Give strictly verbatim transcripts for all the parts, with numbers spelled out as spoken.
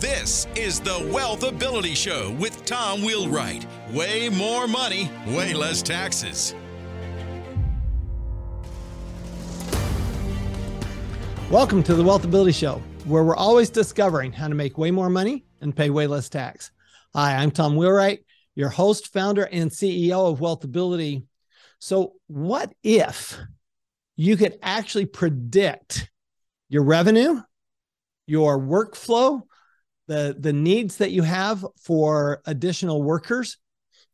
This is the Wealthability Show with Tom Wheelwright. Way more money, way less taxes. Welcome to the Wealthability Show, where we're always discovering how to make way more money and pay way less tax. Hi, I'm Tom Wheelwright, your host, founder, and C E O of Wealthability. So what if you could actually predict your revenue, your workflow, the the needs that you have for additional workers,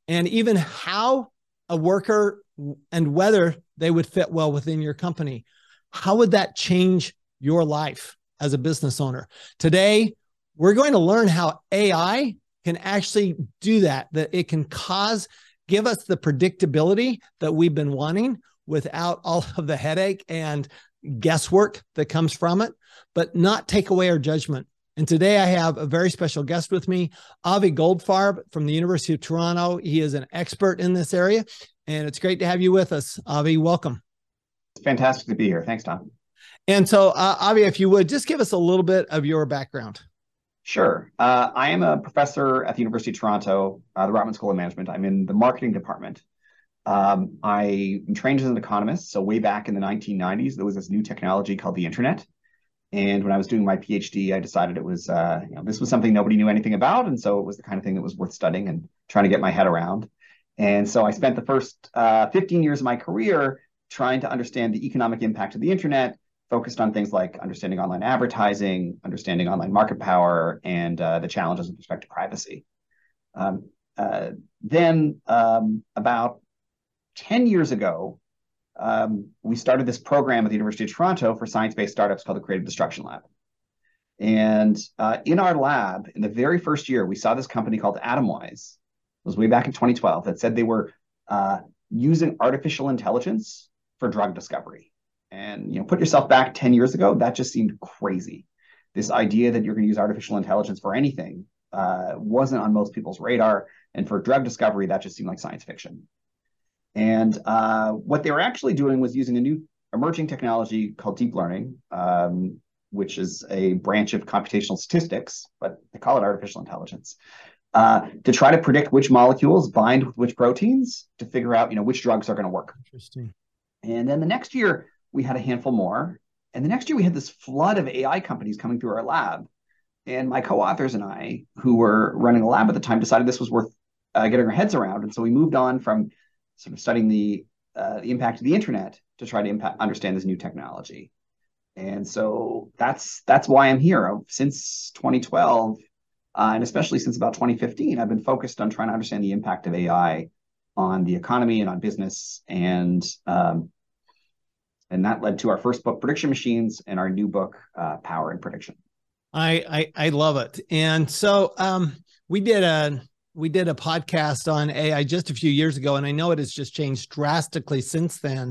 and even how a worker and whether they would fit well within your company? How would that change your life as a business owner? Today, we're going to learn how A I can actually do that, that it can cause, give us the predictability that we've been wanting without all of the headache and guesswork that comes from it, but not take away our judgment. And today I have a very special guest with me, Avi Goldfarb from the University of Toronto. He is an expert in this area, and it's great to have you with us. Avi, welcome. It's fantastic to be here. Thanks, Tom. And so, uh, Avi, if you would, just give us a little bit of your background. Sure. Uh, I am a professor at the University of Toronto, uh, the Rotman School of Management. I'm in the marketing department. Um, I am trained as an economist, so way back in the nineteen nineties, there was this new technology called the internet. And when I was doing my PhD, I decided it was, uh, you know, this was something nobody knew anything about. And so it was the kind of thing that was worth studying and trying to get my head around. And so I spent the first uh, fifteen years of my career trying to understand the economic impact of the internet, focused on things like understanding online advertising, understanding online market power, and uh, the challenges with respect to privacy. Um, uh, then um, about ten years ago, Um, we started this program at the University of Toronto for science-based startups called the Creative Destruction Lab. And uh, in our lab, in the very first year, we saw this company called Atomwise. It was way back in twenty twelve that said they were uh, using artificial intelligence for drug discovery. And you know, put yourself back ten years ago, that just seemed crazy. This idea that you're going to use artificial intelligence for anything uh, wasn't on most people's radar. And for drug discovery, that just seemed like science fiction. And uh, what they were actually doing was using a new emerging technology called deep learning, um, which is a branch of computational statistics, but they call it artificial intelligence, uh, to try to predict which molecules bind with which proteins to figure out, you know, which drugs are going to work. Interesting. And then the next year, we had a handful more. And the next year, we had this flood of A I companies coming through our lab. And my co-authors and I, who were running the lab at the time, decided this was worth uh, getting our heads around. And so we moved on from sort of studying the, uh, the impact of the internet to try to impact, understand this new technology. And so that's that's why I'm here. Since twenty twelve, uh, and especially since about twenty fifteen, I've been focused on trying to understand the impact of A I on the economy and on business. And, um, and that led to our first book, Prediction Machines, and our new book, uh, Power and Prediction. I, I I love it. And so um, we did a... We did a podcast on A I just a few years ago, and I know it has just changed drastically since then.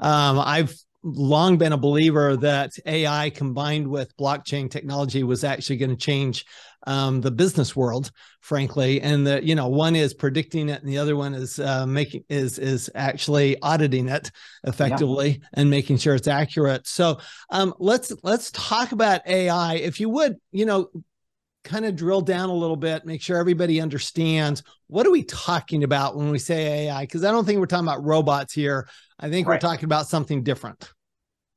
Um, I've long been a believer that A I combined with blockchain technology was actually going to change um, the business world, frankly. And the you know one is predicting it, and the other one is uh, making is is actually auditing it effectively yeah. and making sure it's accurate. So um, let's let's talk about A I, if you would. You know. Kind of drill down a little bit, make sure everybody understands, what are we talking about when we say A I? Because I don't think we're talking about robots here. I think right. We're talking about something different.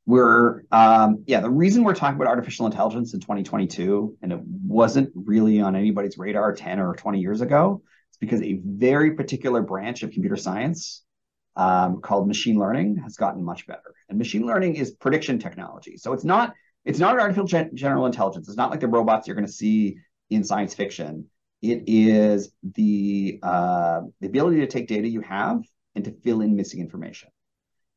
We're, um, yeah, the reason we're talking about artificial intelligence in twenty twenty-two, and it wasn't really on anybody's radar ten or twenty years ago, is because a very particular branch of computer science um, called machine learning has gotten much better. And machine learning is prediction technology. So it's not It's not an artificial gen- general intelligence. It's not like the robots you're going to see in science fiction. It is the uh, the ability to take data you have and to fill in missing information.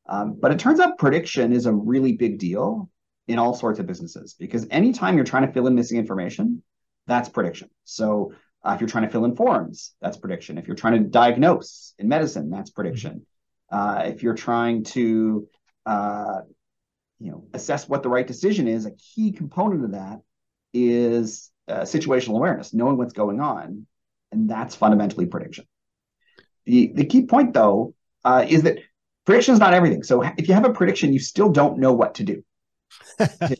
Um, but it turns out prediction is a really big deal in all sorts of businesses, because anytime you're trying to fill in missing information, that's prediction. So uh, if you're trying to fill in forms, that's prediction. If you're trying to diagnose in medicine, that's prediction. Uh, if you're trying to, uh, you know, assess what the right decision is, a key component of that is uh, situational awareness, knowing what's going on, and that's fundamentally prediction. The, the key point, though, uh, is that prediction is not everything. So if you have a prediction, you still don't know what to do.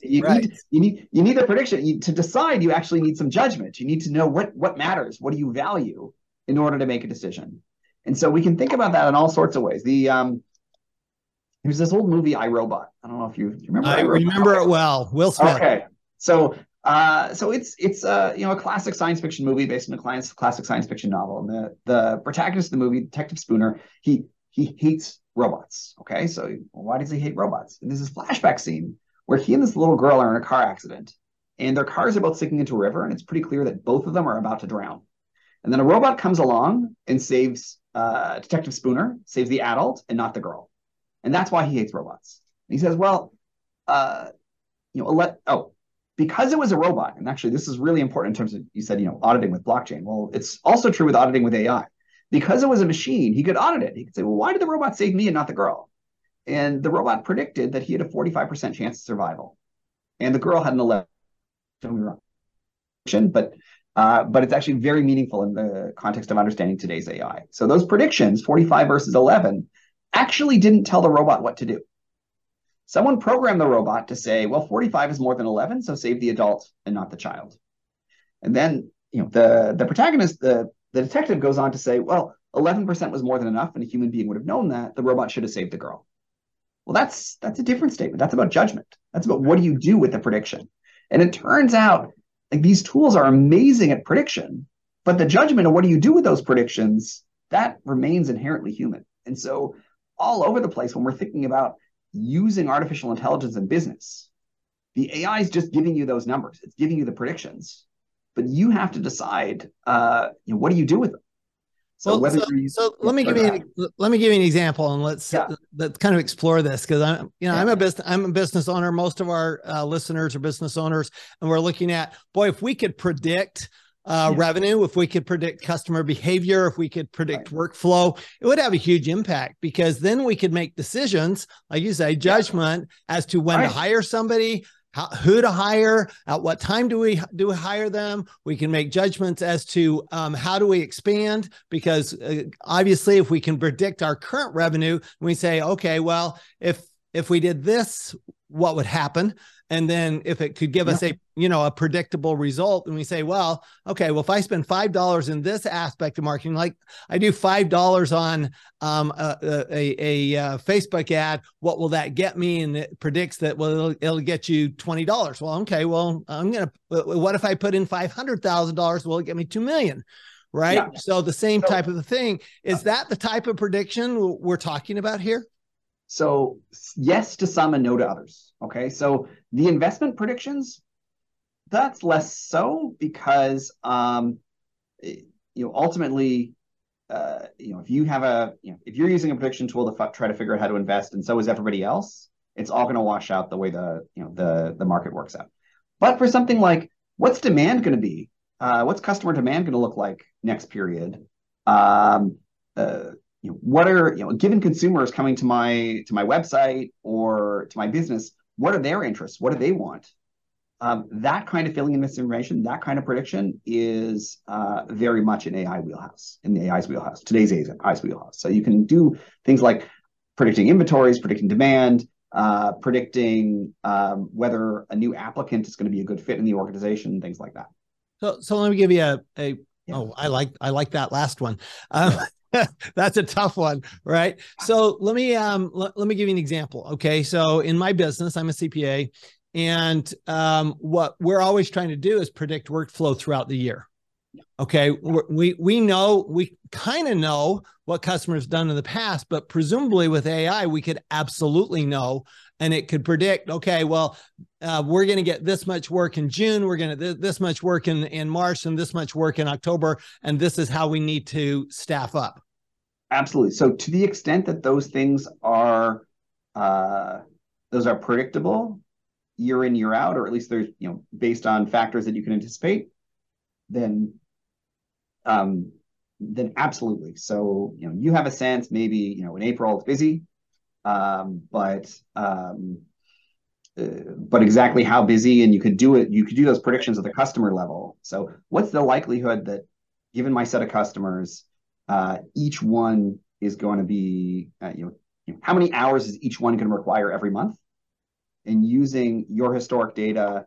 You, right. need, you need you need a prediction. You, to decide, you actually need some judgment. You need to know what what matters, what do you value in order to make a decision. And so we can think about that in all sorts of ways. The um, there's this old movie, I, Robot. I don't know if you, you remember. I, I remember it well. Will Smith. Okay, so uh, so it's it's uh, you know, a classic science fiction movie based on a classic science fiction novel. And the the protagonist of the movie, Detective Spooner, he he hates robots. Okay, so why does he hate robots? And there's this flashback scene where he and this little girl are in a car accident, and their cars are both sinking into a river, and it's pretty clear that both of them are about to drown. And then a robot comes along and saves uh, Detective Spooner, saves the adult and not the girl. And that's why he hates robots. And he says, well, uh, you know, let, oh, because it was a robot, and actually this is really important in terms of, you said, you know, auditing with blockchain. Well, it's also true with auditing with A I. Because it was a machine, he could audit it. He could say, well, why did the robot save me and not the girl? And the robot predicted that he had a forty-five percent chance of survival, and the girl had an eleven. Don't be wrong, but uh, but it's actually very meaningful in the context of understanding today's A I. So those predictions, forty-five versus eleven, actually didn't tell the robot what to do. Someone programmed the robot to say, well, forty-five is more than eleven, so save the adult and not the child. And then, you know, the the protagonist, the the detective, goes on to say, well, eleven percent was more than enough, and a human being would have known that. The robot should have saved the girl. Well, that's that's a different statement. That's about judgment. That's about what do you do with the prediction. And it turns out, like, these tools are amazing at prediction, but the judgment of what do you do with those predictions, that remains inherently human. And so all over the place, when we're thinking about using artificial intelligence in business, the A I is just giving you those numbers. It's giving you the predictions, but you have to decide, uh, you know, what do you do with them? So, well, so, you, so let me give you an, let me give you an example, and let's yeah. let's kind of explore this, because I'm you know yeah. I'm a business I'm a business owner. Most of our uh, listeners are business owners, and we're looking at, boy, if we could predict uh, yeah. revenue, if we could predict customer behavior, if we could predict right. workflow, it would have a huge impact, because then we could make decisions, like you say, judgment yeah. as to when right. to hire somebody. How, who to hire, at what time do we do we hire them? We can make judgments as to um, how do we expand, because uh, obviously if we can predict our current revenue, we say, okay, well, if if we did this, what would happen? And then if it could give yeah. us a, you know, a predictable result, and we say, well, okay, well, if I spend five dollars in this aspect of marketing, like I do five dollars on um, a, a, a, a Facebook ad, what will that get me? And it predicts that, well, it'll, it'll get you twenty dollars. Well, okay, well, I'm going to, what if I put in five hundred thousand dollars? Will it get me two million dollars? Right. Yeah. So the same so, type of thing. Is uh, that the type of prediction we're talking about here? So yes to some and no to others. Okay, so the investment predictions, that's less so, because um, you know, ultimately, uh, you know, if you have a, you know, if you're using a prediction tool to f try to figure out how to invest, and so is everybody else, it's all going to wash out the way the you know the the market works out. But for something like, what's demand going to be? Uh, what's customer demand going to look like next period? Um, uh, You know, what are, you know, given consumers coming to my to my website or to my business, what are their interests? What do they want? Um, that kind of filling in misinformation, that kind of prediction is uh, very much an A I wheelhouse, in the A I's wheelhouse, today's A I's wheelhouse. So you can do things like predicting inventories, predicting demand, uh, predicting um, whether a new applicant is going to be a good fit in the organization, things like that. So, so let me give you a, a yeah. oh, I like I like that last one. Um, yeah. That's a tough one, right? So let me um, let, let me give you an example. Okay, so in my business, I'm a C P A, and um, what we're always trying to do is predict workflow throughout the year. Okay, we we know we kind of know what customers done in the past, but presumably with A I, we could absolutely know, and it could predict. Okay, well, uh, we're going to get this much work in June, we're going to th this much work in in March, and this much work in October, and this is how we need to staff up. Absolutely. So to the extent that those things are uh, those are predictable, year in, year out, or at least there's, you know, based on factors that you can anticipate, then um, then absolutely. So, you know, you have a sense, maybe, you know, in April it's busy, um, but um, uh, but exactly how busy, and you could do it, you could do those predictions at the customer level. So what's the likelihood that, given my set of customers, uh, each one is going to be, uh, you know, you know, how many hours is each one going to require every month? And using your historic data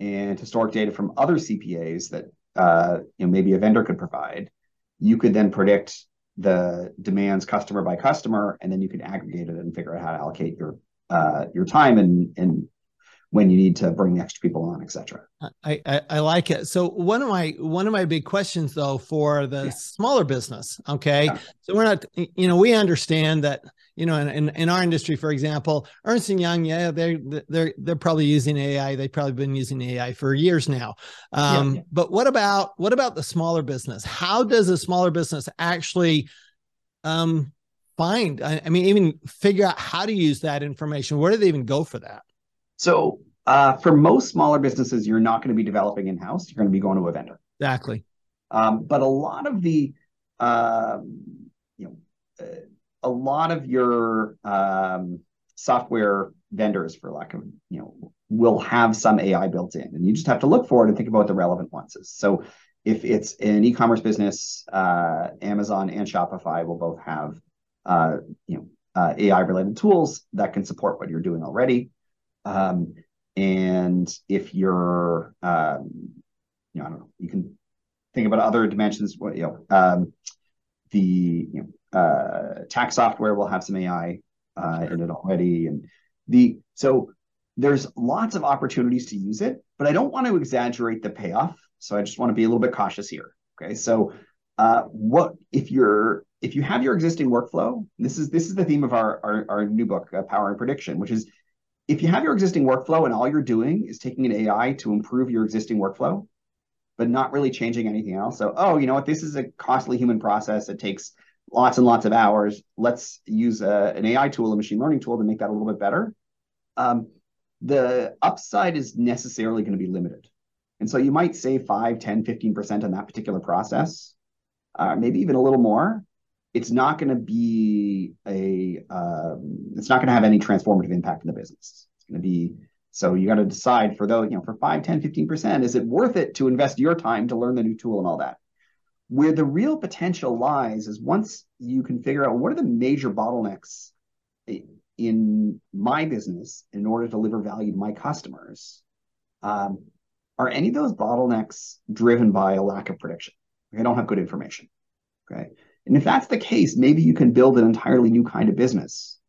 and historic data from other C P As that uh, you know, maybe a vendor could provide, you could then predict the demands customer by customer, and then you can aggregate it and figure out how to allocate your uh, your time and and when you need to bring extra people on, et cetera. I, I, I like it. So one of my one of my big questions, though, for the yeah. smaller business, okay? Yeah. So we're not, you know, we understand that, you know, in, in, in our industry, for example, Ernst and Young, yeah, they're, they're, they're probably using A I. They've probably been using A I for years now. Um, yeah, yeah. But what about, what about the smaller business? How does a smaller business actually um, find, I, I mean, even figure out how to use that information? Where do they even go for that? So uh, for most smaller businesses, you're not going to be developing in-house. You're going to be going to a vendor. Exactly. Um, but a lot of the, uh, you know, uh, a lot of your um, software vendors, for lack of, you know, will have some A I built in, and you just have to look for it and think about the relevant ones. So if it's an e-commerce business, uh, Amazon and Shopify will both have, uh, you know, uh, A I-related tools that can support what you're doing already. Um, and if you're, um, you know, I don't know, you can think about other dimensions. You know, um, the you know, uh, tax software will have some A I uh, sure. in it already, and the so there's lots of opportunities to use it. But I don't want to exaggerate the payoff, so I just want to be a little bit cautious here. Okay, so uh, what if you're if you have your existing workflow? This is this is the theme of our our, our new book, uh, Power and Prediction, which is, if you have your existing workflow and all you're doing is taking an A I to improve your existing workflow, but not really changing anything else. So, oh, you know what? This is a costly human process. It takes lots and lots of hours. Let's use a, an A I tool, a machine learning tool, to make that a little bit better. Um, the upside is necessarily going to be limited. And so you might save five, ten, fifteen percent on that particular process, uh, maybe even a little more. It's not going to be a, um, it's not going to have any transformative impact in the business. It's going to be, so you got to decide for those, you know, for five, ten, fifteen percent, is it worth it to invest your time to learn the new tool and all that? Where the real potential lies is once you can figure out what are the major bottlenecks in my business in order to deliver value to my customers. Um, are any of those bottlenecks driven by a lack of prediction? Like, I don't have good information, okay? And if that's the case, maybe you can build an entirely new kind of business,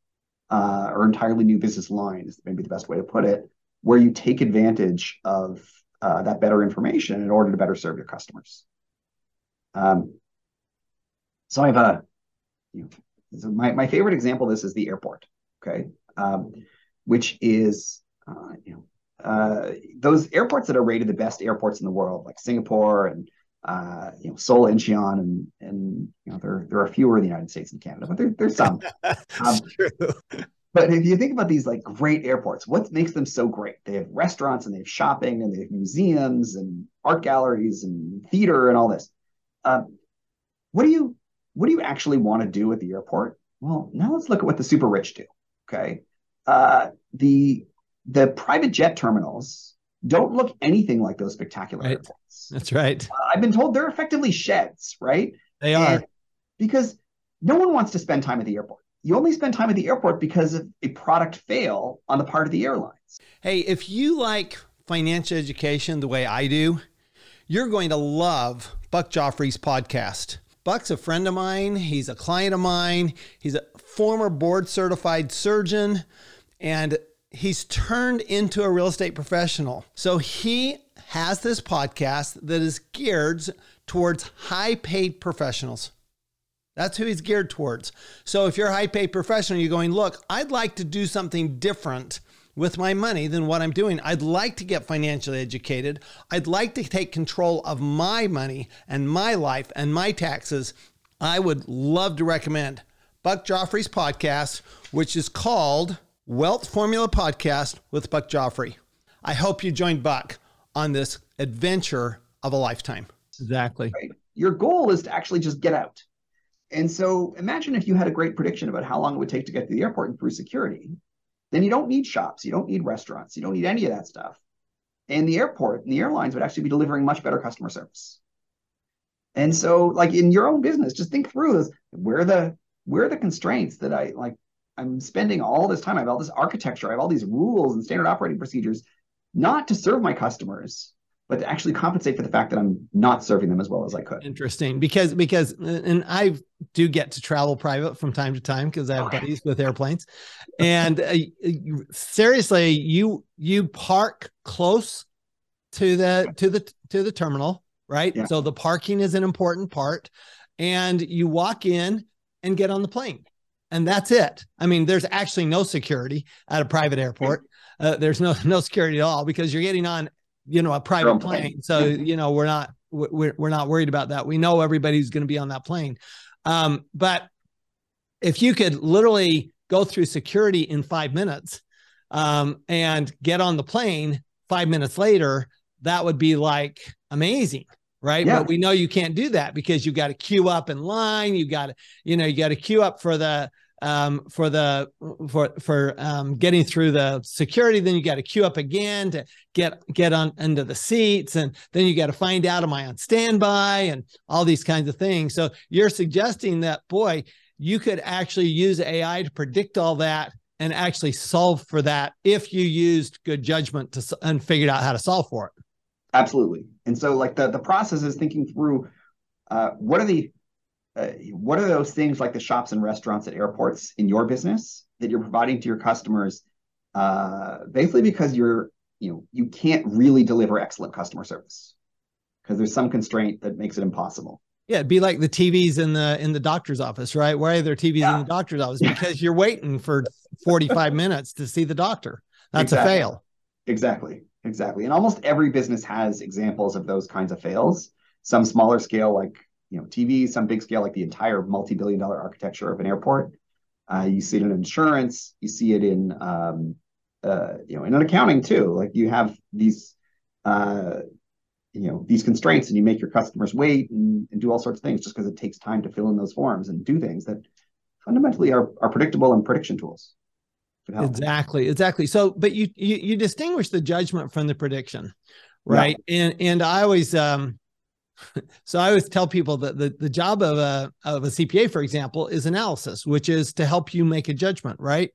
uh, or entirely new business line is maybe the best way to put it, where you take advantage of uh, that better information in order to better serve your customers. Um, so I have a, you know, so my, my favorite example of this is the airport, okay? Um, which is, uh, you know, uh, those airports that are rated the best airports in the world, like Singapore and Uh, you know, Seoul, Incheon, and and you know, there there are fewer in the United States and Canada, but there there's some. Um, true. But if you think about these like great airports, what makes them so great? They have restaurants and they have shopping and they have museums and art galleries and theater and all this. Um, what do you what do you actually want to do at the airport? Well, now let's look at what the super rich do. Okay, uh, the the private jet terminals don't look anything like those spectacular right. airports. That's right. Uh, I've been told they're effectively sheds, right? They are. And because no one wants to spend time at the airport. You only spend time at the airport because of a product fail on the part of the airlines. Hey, if you like financial education the way I do, you're going to love Buck Joffrey's podcast. Buck's a friend of mine. He's a client of mine. He's a former board certified surgeon, and he's turned into a real estate professional. So he has this podcast that is geared towards high-paid professionals. That's who he's geared towards. So if you're a high-paid professional, you're going, look, I'd like to do something different with my money than what I'm doing. I'd like to get financially educated. I'd like to take control of my money and my life and my taxes. I would love to recommend Buck Joffrey's podcast, which is called Wealth Formula Podcast with Buck Joffrey. I hope you join Buck on this adventure of a lifetime. Exactly. Right. Your goal is to actually just get out. And so imagine if you had a great prediction about how long it would take to get to the airport and through security. Then you don't need shops. You don't need restaurants. You don't need any of that stuff. And the airport and the airlines would actually be delivering much better customer service. And so, like, in your own business, just think through this. Where are the, where are the constraints that I, like, I'm spending all this time, I have all this architecture, I have all these rules and standard operating procedures, not to serve my customers, but to actually compensate for the fact that I'm not serving them as well as I could. Interesting, because, because and I do get to travel private from time to time because I have okay. buddies with airplanes. And uh, seriously, you, you park close to the, to the, to the terminal, right? Yeah. So the parking is an important part, and you walk in and get on the plane, and that's it. I mean, there's actually no security at a private airport. Uh, there's no, no security at all because you're getting on, you know, a private plane. So, you know, we're not, we're, we're not worried about that. We know everybody's going to be on that plane. Um, but if you could literally go through security in five minutes um, and get on the plane five minutes later, that would be like amazing. Right. Yeah. But we know you can't do that because you've got to queue up in line. You've got to, you know, you got to queue up for the, um, for the, for, for, um, getting through the security. Then you got to queue up again to get, get on under the seats. And then you got to find out, am I on standby and all these kinds of things. So you're suggesting that, boy, you could actually use A I to predict all that and actually solve for that if you used good judgment to and figured out how to solve for it. Absolutely. And so, like, the, the process is thinking through, uh, what are the, Uh, what are those things, like the shops and restaurants at airports in your business, that you're providing to your customers, uh, basically because you're, you know, you can't really deliver excellent customer service because there's some constraint that makes it impossible. Yeah, it'd be like the T Vs in the in the doctor's office, right? Why are there T Vs yeah. in the doctor's office? Because you're waiting for forty-five minutes to see the doctor. That's exactly. a fail. Exactly, exactly. And almost every business has examples of those kinds of fails. Some smaller scale, like, you know, T V, some big scale, like the entire multi-billion dollar architecture of an airport. Uh, you see it in insurance, you see it in, um, uh, you know, in accounting too. Like, you have these, uh, you know, these constraints, and you make your customers wait and, and do all sorts of things just because it takes time to fill in those forms and do things that fundamentally are, are predictable and prediction tools. Exactly, exactly. So, but you, you, you distinguish the judgment from the prediction, right? Yeah. And, and I always, um, So I always tell people that the, the job of a of a C P A, for example, is analysis, which is to help you make a judgment, right?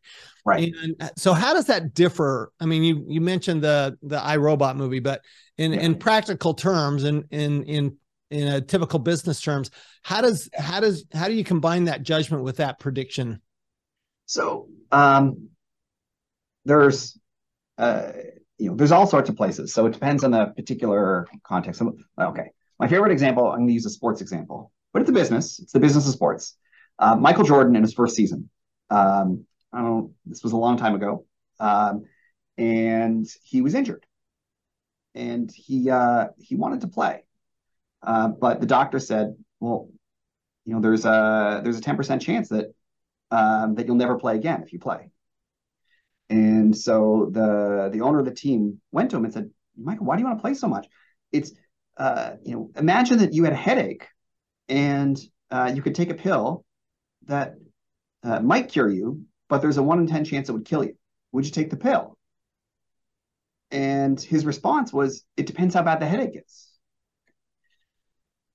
Right. And so how does that differ? I mean, you you mentioned the the iRobot movie, but in, yeah. in practical terms, in in in in a typical business terms, how does how does how do you combine that judgment with that prediction? So um, there's uh, you know there's all sorts of places. So it depends on the particular context. Okay. My favorite example, I'm going to use a sports example, but it's a business. It's the business of sports. Uh, Michael Jordan in his first season. Um, I don't know, this was a long time ago. Um, and he was injured. And he uh, he wanted to play. Uh, but the doctor said, well, you know, there's a there's a ten percent chance that um, that you'll never play again if you play. And so the, the owner of the team went to him and said, Michael, why do you want to play so much? It's Uh, you know, imagine that you had a headache and uh, you could take a pill that uh, might cure you, but there's a one in ten chance it would kill you. Would you take the pill? And his response was, it depends how bad the headache is.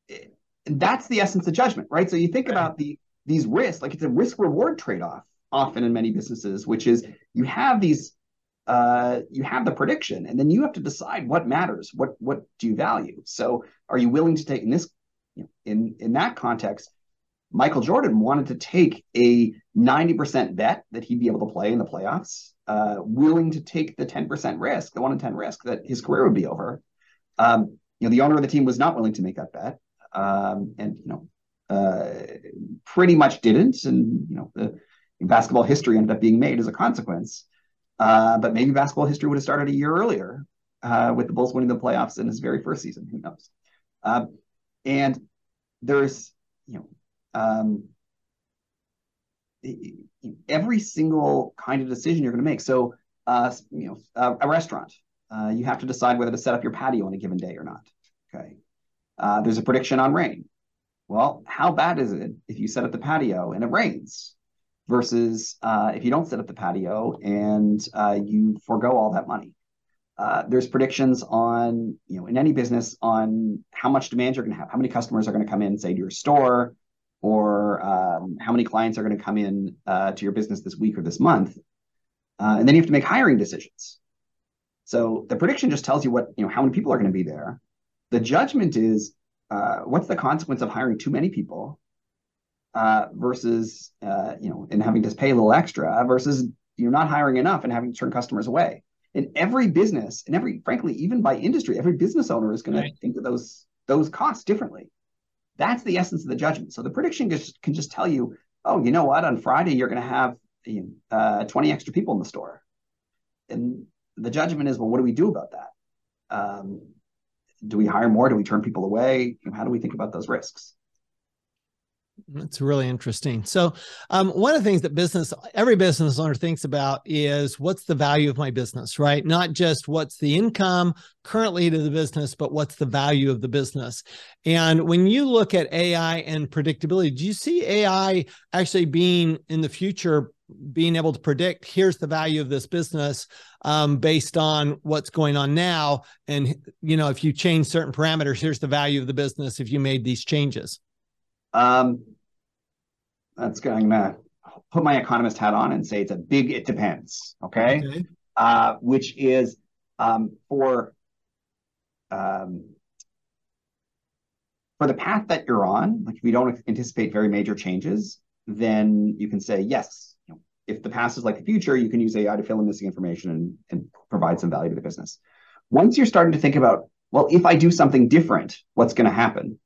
It, that's the essence of judgment, right? So you think about the these risks, like it's a risk-reward trade-off often in many businesses, which is you have these Uh, you have the prediction, and then you have to decide what matters, what what do you value. So, are you willing to take in this, you know, in in that context, Michael Jordan wanted to take a ninety percent bet that he'd be able to play in the playoffs, uh, willing to take the ten percent risk, the one in ten risk that his career would be over. Um, you know, the owner of the team was not willing to make that bet, um, and you know, uh, pretty much didn't, and you know, the basketball history ended up being made as a consequence. Uh, but maybe basketball history would have started a year earlier uh, with the Bulls winning the playoffs in his very first season. Who knows? Uh, and there's, you know, um, every single kind of decision you're going to make. So, uh, you know, a, a restaurant. Uh, you have to decide whether to set up your patio on a given day or not, okay? Uh, there's a prediction on rain. Well, how bad is it if you set up the patio and it rains versus uh, if you don't set up the patio and uh, you forego all that money? Uh, there's predictions on, you know, in any business on how much demand you're going to have, how many customers are going to come in, say, to your store, or um, how many clients are going to come in uh, to your business this week or this month. Uh, and then you have to make hiring decisions. So the prediction just tells you what, you know, how many people are going to be there. The judgment is uh, what's the consequence of hiring too many people uh, versus, uh, you know, and having to pay a little extra versus you're not hiring enough and having to turn customers away. In every business, and every, frankly, even by industry, every business owner is going right. to think of those those costs differently. That's the essence of the judgment. So the prediction just, can just tell you, oh, you know what? On Friday, you're going to have you know, uh, twenty extra people in the store. And the judgment is, well, what do we do about that? Um, do we hire more? Do we turn people away? How do we think about those risks? That's really interesting. So um, one of the things that business, every business owner thinks about is what's the value of my business, right? Not just what's the income currently to the business, but what's the value of the business. And when you look at A I and predictability, do you see A I actually being in the future, being able to predict, here's the value of this business um, based on what's going on now? And, you know, if you change certain parameters, here's the value of the business if you made these changes. Um, that's good. I'm going to put my economist hat on and say it's a big, it depends. Okay. okay. Uh, which is, um, for, um, for the path that you're on, like if you don't anticipate very major changes, then you can say, yes, you know, if the past is like the future, you can use A I to fill in missing information and, and provide some value to the business. Once you're starting to think about, well, if I do something different, what's going to happen?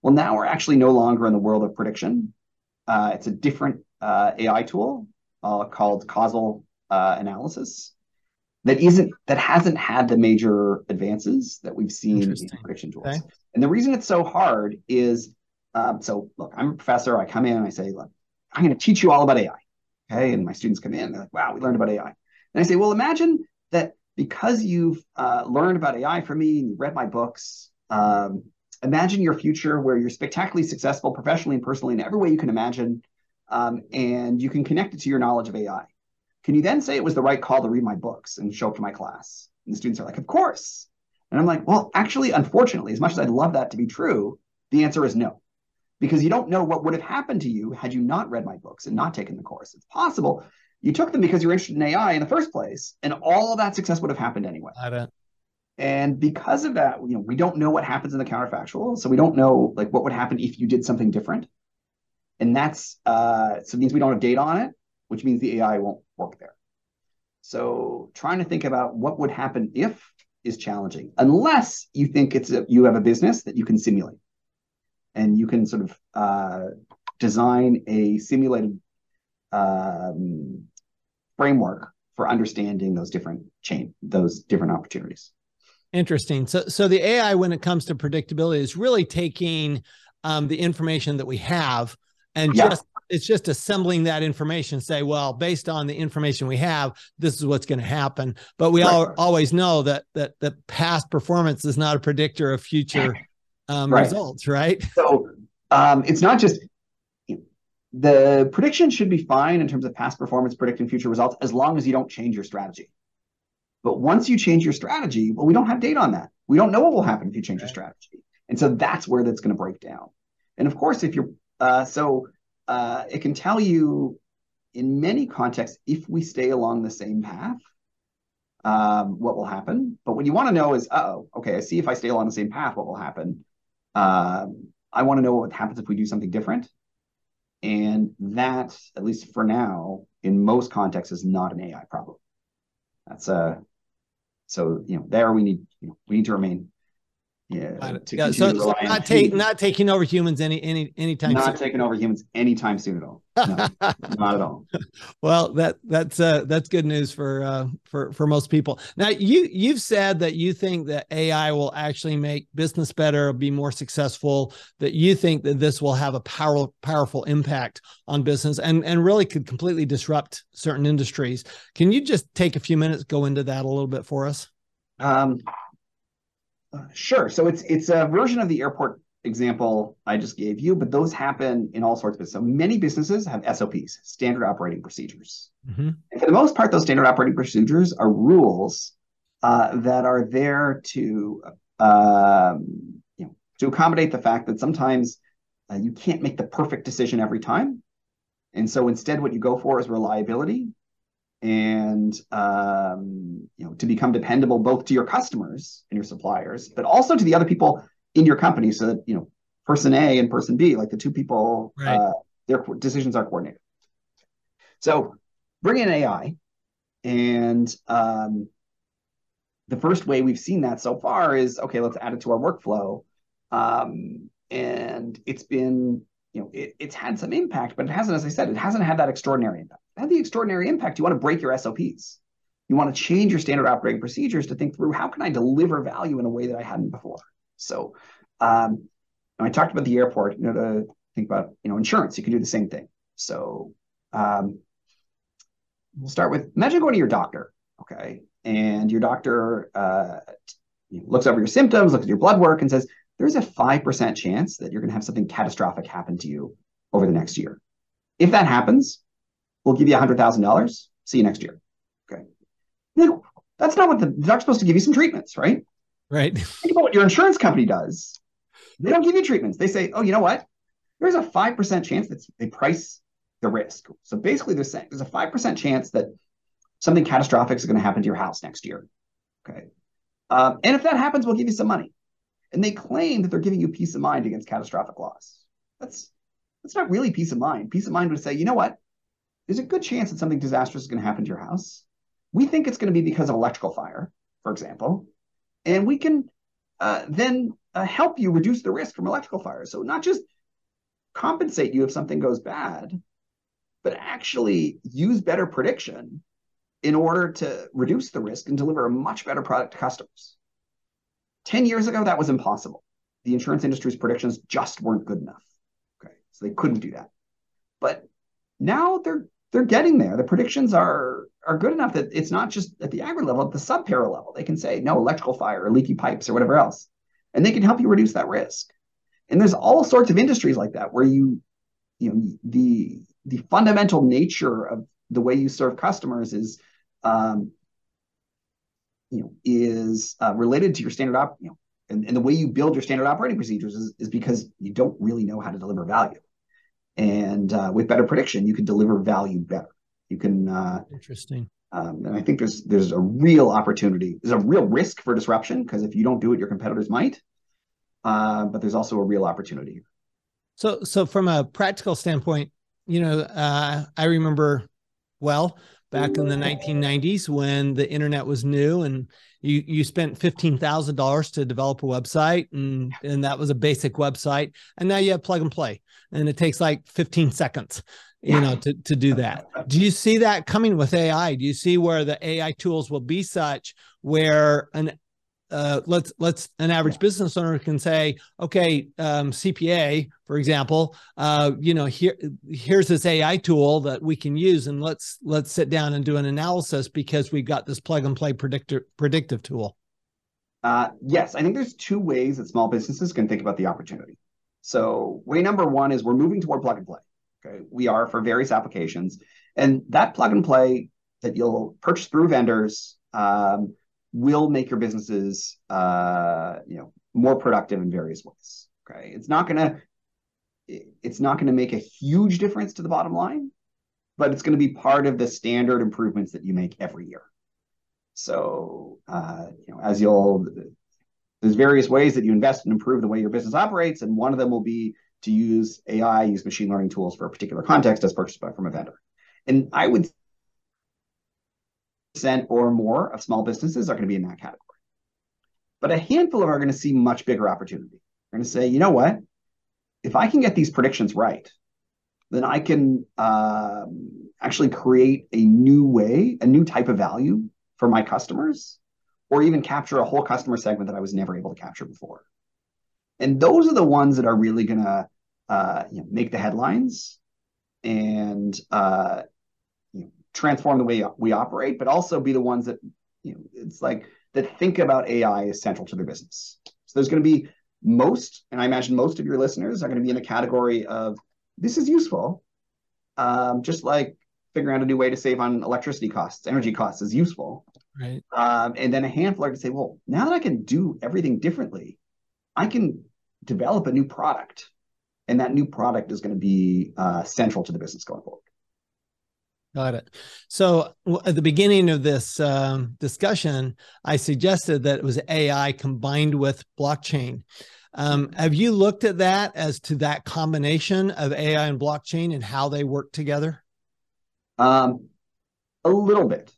Well, now we're actually no longer in the world of prediction. Uh, it's a different uh, A I tool uh, called causal uh, analysis that isn't that hasn't had the major advances that we've seen in prediction tools. Okay. And the reason it's so hard is, um, so look, I'm a professor. I come in and I say, look, I'm going to teach you all about A I. Okay, and my students come in. They're like, wow, we learned about A I. And I say, well, imagine that because you've uh, learned about A I from me and you read my books. Um, Imagine your future where you're spectacularly successful professionally and personally in every way you can imagine, um, and you can connect it to your knowledge of A I. Can you then say it was the right call to read my books and show up to my class? And the students are like, of course. And I'm like, well, actually, unfortunately, as much as I'd love that to be true, the answer is no, because you don't know what would have happened to you had you not read my books and not taken the course. It's possible you took them because you were interested in A I in the first place, and all of that success would have happened anyway. I bet. And because of that, you know, we don't know what happens in the counterfactual. So we don't know like what would happen if you did something different. And that's, uh, so it means we don't have data on it, which means the A I won't work there. So trying to think about what would happen if is challenging, unless you think it's a, you have a business that you can simulate. And you can sort of uh, design a simulated um, framework for understanding those different chain, those different opportunities. Interesting. So, so the A I, when it comes to predictability, is really taking um, the information that we have and yeah. just it's just assembling that information. Say, well, based on the information we have, this is what's going to happen. But we right. all, always know that that the past performance is not a predictor of future um, right. results, right? So um, it's not just the prediction should be fine in terms of past performance predicting future results as long as you don't change your strategy. But once you change your strategy, well, we don't have data on that. We don't know what will happen if you change your strategy. And so that's where that's going to break down. And of course, if you're, uh, so uh, it can tell you in many contexts, if we stay along the same path, um, what will happen? But what you want to know is, uh-oh, okay, I see if I stay along the same path, what will happen? Um, I want to know what happens if we do something different. And that, at least for now, in most contexts is not an A I problem. That's a, So, you know, there we need, you know, we need to remain. Yeah. To yeah so so not, take, not taking over humans any, any, anytime not soon. Not taking over humans anytime soon at all. No, not at all. Well, that, that's, uh, that's good news for, uh, for, for most people. Now you, you've said that you think that A I will actually make business better, be more successful, that you think that this will have a power, powerful impact on business and, and really could completely disrupt certain industries. Can you just take a few minutes, go into that a little bit for us? Um, sure. So it's it's a version of the airport example I just gave you, but those happen in all sorts of businesses. So many businesses have S O Ps, standard operating procedures. Mm-hmm. And for the most part, those standard operating procedures are rules uh, that are there to uh, you know, to accommodate the fact that sometimes uh, you can't make the perfect decision every time. And so instead, what you go for is reliability and um, you know, to become dependable both to your customers and your suppliers, but also to the other people in your company, so that, you know, person A and person B, like the two people, right. uh, their decisions are coordinated. So bring in A I. And um, the first way we've seen that so far is, okay, let's add it to our workflow. Um, and it's been, you know, it, it's had some impact, but it hasn't, as I said, it hasn't had that extraordinary impact. It had the extraordinary impact, you want to break your S O Ps. You want to change your standard operating procedures to think through, how can I deliver value in a way that I hadn't before? So um, I talked about the airport, you know, to think about, you know, insurance, you can do the same thing. So um, we'll start with, imagine going to your doctor, okay? And your doctor uh, looks over your symptoms, looks at your blood work and says, there's a five percent chance that you're going to have something catastrophic happen to you over the next year. If that happens, we'll give you one hundred thousand dollars. See you next year. Okay. Now, that's not what the doctor's supposed to give you some treatments, right? Right. Think about what your insurance company does. They don't give you treatments. They say, oh, you know what? There's a five percent chance that they price the risk. So basically they're saying there's a five percent chance that something catastrophic is going to happen to your house next year. Okay. Um, and if that happens, we'll give you some money. And they claim that they're giving you peace of mind against catastrophic loss. That's that's not really peace of mind. Peace of mind would say, you know what? There's a good chance that something disastrous is going to happen to your house. We think it's going to be because of electrical fire, for example. And we can uh, then uh, help you reduce the risk from electrical fire. So not just compensate you if something goes bad, but actually use better prediction in order to reduce the risk and deliver a much better product to customers. ten years ago, that was impossible. The insurance industry's predictions just weren't good enough. Okay, so they couldn't do that. But now they're they're getting there. The predictions are are good enough that it's not just at the agri level, at the sub-para level. They can say, no, electrical fire or leaky pipes or whatever else. And they can help you reduce that risk. And there's all sorts of industries like that where you, you know, the, the fundamental nature of the way you serve customers is, um, you know, is uh, related to your standard op, you know, and, and the way you build your standard operating procedures is, is because you don't really know how to deliver value. And uh, with better prediction, you can deliver value better. You can uh, interesting, um, and I think there's there's a real opportunity. There's a real risk for disruption because if you don't do it, your competitors might. Uh, but there's also a real opportunity. So, so from a practical standpoint, you know, uh, I remember well back in the nineteen nineties when the internet was new, and you you spent fifteen thousand dollars to develop a website, and and that was a basic website, and now you have plug and play, and it takes like fifteen seconds. You know, to, to do that. Do you see that coming with A I? Do you see where the A I tools will be such where an uh, let's let's an average business owner can say, okay, um, C P A, for example, uh, you know, here here's this A I tool that we can use, and let's let's sit down and do an analysis because we've got this plug and play predictor predictive tool. Uh, yes, I think there's two ways that small businesses can think about the opportunity. So way number one is we're moving toward plug and play. Okay. We are for various applications, and that plug and play that you'll purchase through vendors um, will make your businesses, uh, you know, more productive in various ways. Okay, it's not gonna, it's not gonna make a huge difference to the bottom line, but it's gonna be part of the standard improvements that you make every year. So, uh, you know, as you'll, there's various ways that you invest and improve the way your business operates, and one of them will be to use A I, use machine learning tools for a particular context as purchased by from a vendor. And I would percent or more of small businesses are going to be in that category. But a handful of them are going to see much bigger opportunity. They're going to say, you know what? If I can get these predictions right, then I can um, actually create a new way, a new type of value for my customers, or even capture a whole customer segment that I was never able to capture before. And those are the ones that are really going to uh, you know, make the headlines and uh, you know, transform the way we operate, but also be the ones that, you know, it's like that think about A I as central to their business. So there's going to be most, and I imagine most of your listeners are going to be in the category of, this is useful. Um, just like figuring out a new way to save on electricity costs, energy costs is useful. Right. Um, and then a handful are going to say, well, now that I can do everything differently, I can develop a new product. And that new product is going to be uh, central to the business going forward. Got it. So at the beginning of this um, discussion, I suggested that it was A I combined with blockchain. Um, have you looked at that as to that combination of A I and blockchain and how they work together? Um, a little bit.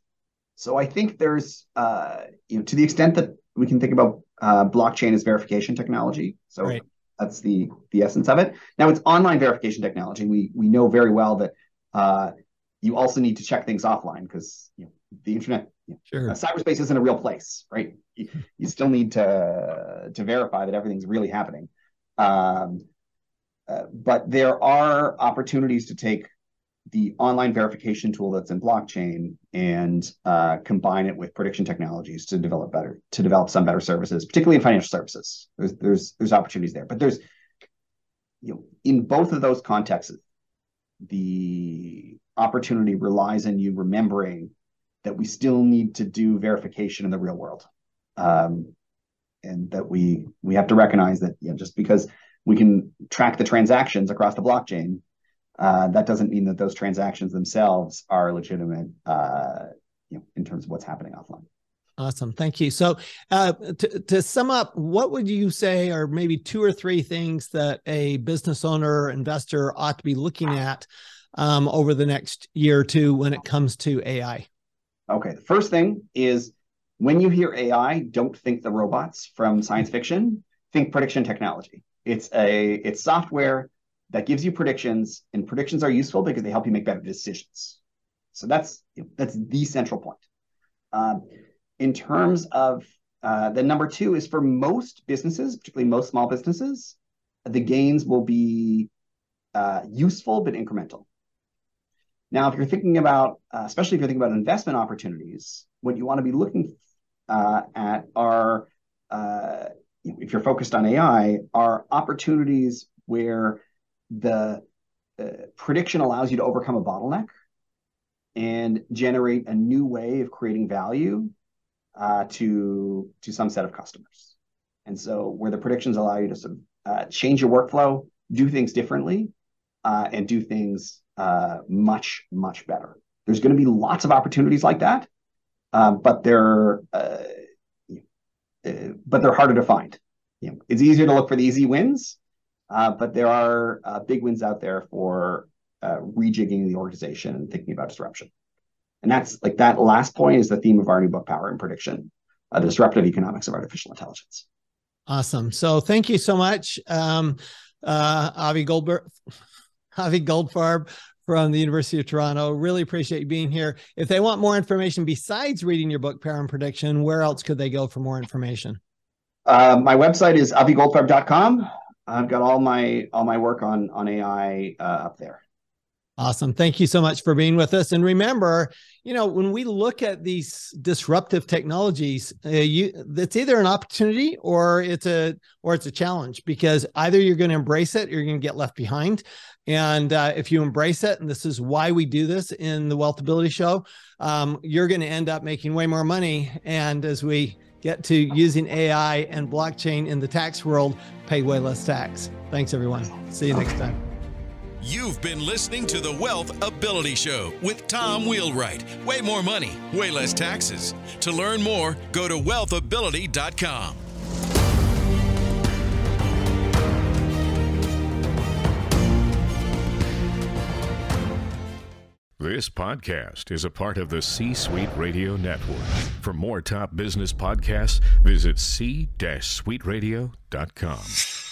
So I think there's, uh, you know, to the extent that we can think about uh, blockchain as verification technology. So right. that's the the essence of it. Now it's online verification technology. We we know very well that. Uh, You also need to check things offline because you know, the internet, you know, sure. uh, cyberspace isn't a real place, right? You, you still need to to verify that everything's really happening. Um, uh, but there are opportunities to take the online verification tool that's in blockchain and uh, combine it with prediction technologies to develop better, to develop some better services, particularly in financial services. There's there's there's opportunities there, but there's you know in both of those contexts, the opportunity relies on you remembering that we still need to do verification in the real world, um, and that we we have to recognize that you know, just because we can track the transactions across the blockchain, uh, that doesn't mean that those transactions themselves are legitimate uh, you know, in terms of what's happening offline. Awesome. Thank you. So uh, to, to sum up, what would you say are maybe two or three things that a business owner, investor ought to be looking at um, over the next year or two when it comes to A I? Okay. The first thing is when you hear A I, don't think the robots from science fiction, think prediction technology. It's a it's software that gives you predictions, and predictions are useful because they help you make better decisions. So that's, that's the central point. Um, In terms of uh, the number two is for most businesses, particularly most small businesses, the gains will be uh, useful but incremental. Now, if you're thinking about, uh, especially if you're thinking about investment opportunities, what you want to be looking uh, at are, uh, if you're focused on A I, are opportunities where the uh, prediction allows you to overcome a bottleneck and generate a new way of creating value Uh, to to some set of customers. And so where the predictions allow you to sort of uh, change your workflow, do things differently, uh, and do things uh, much, much better. There's going to be lots of opportunities like that, uh, but they're uh, you know, uh, but they're harder to find. You know, it's easier to look for the easy wins, uh, but there are uh, big wins out there for uh, rejigging the organization and thinking about disruption. And that's like that last point is the theme of our new book, Power and Prediction, uh, the Disruptive Economics of Artificial Intelligence. Awesome. So thank you so much, um, uh, Avi Goldberg, Avi Goldfarb from the University of Toronto. Really appreciate you being here. If they want more information besides reading your book, Power and Prediction, where else could they go for more information? Uh, my website is avi goldfarb dot com. I've got all my all my work on on A I uh, up there. Awesome. Thank you so much for being with us. And remember, you know, when we look at these disruptive technologies, uh, you, it's either an opportunity or it's a or it's a challenge, because either you're going to embrace it or you're going to get left behind. And uh, if you embrace it, and this is why we do this in the Wealthability Show, um, you're going to end up making way more money. And as we get to using A I and blockchain in the tax world, pay way less tax. Thanks, everyone. See you next time. You've been listening to the Wealthability Show with Tom Wheelwright. Way more money, way less taxes. To learn more, go to wealthability dot com. This podcast is a part of the C-Suite Radio Network. For more top business podcasts, visit c suite radio dot com.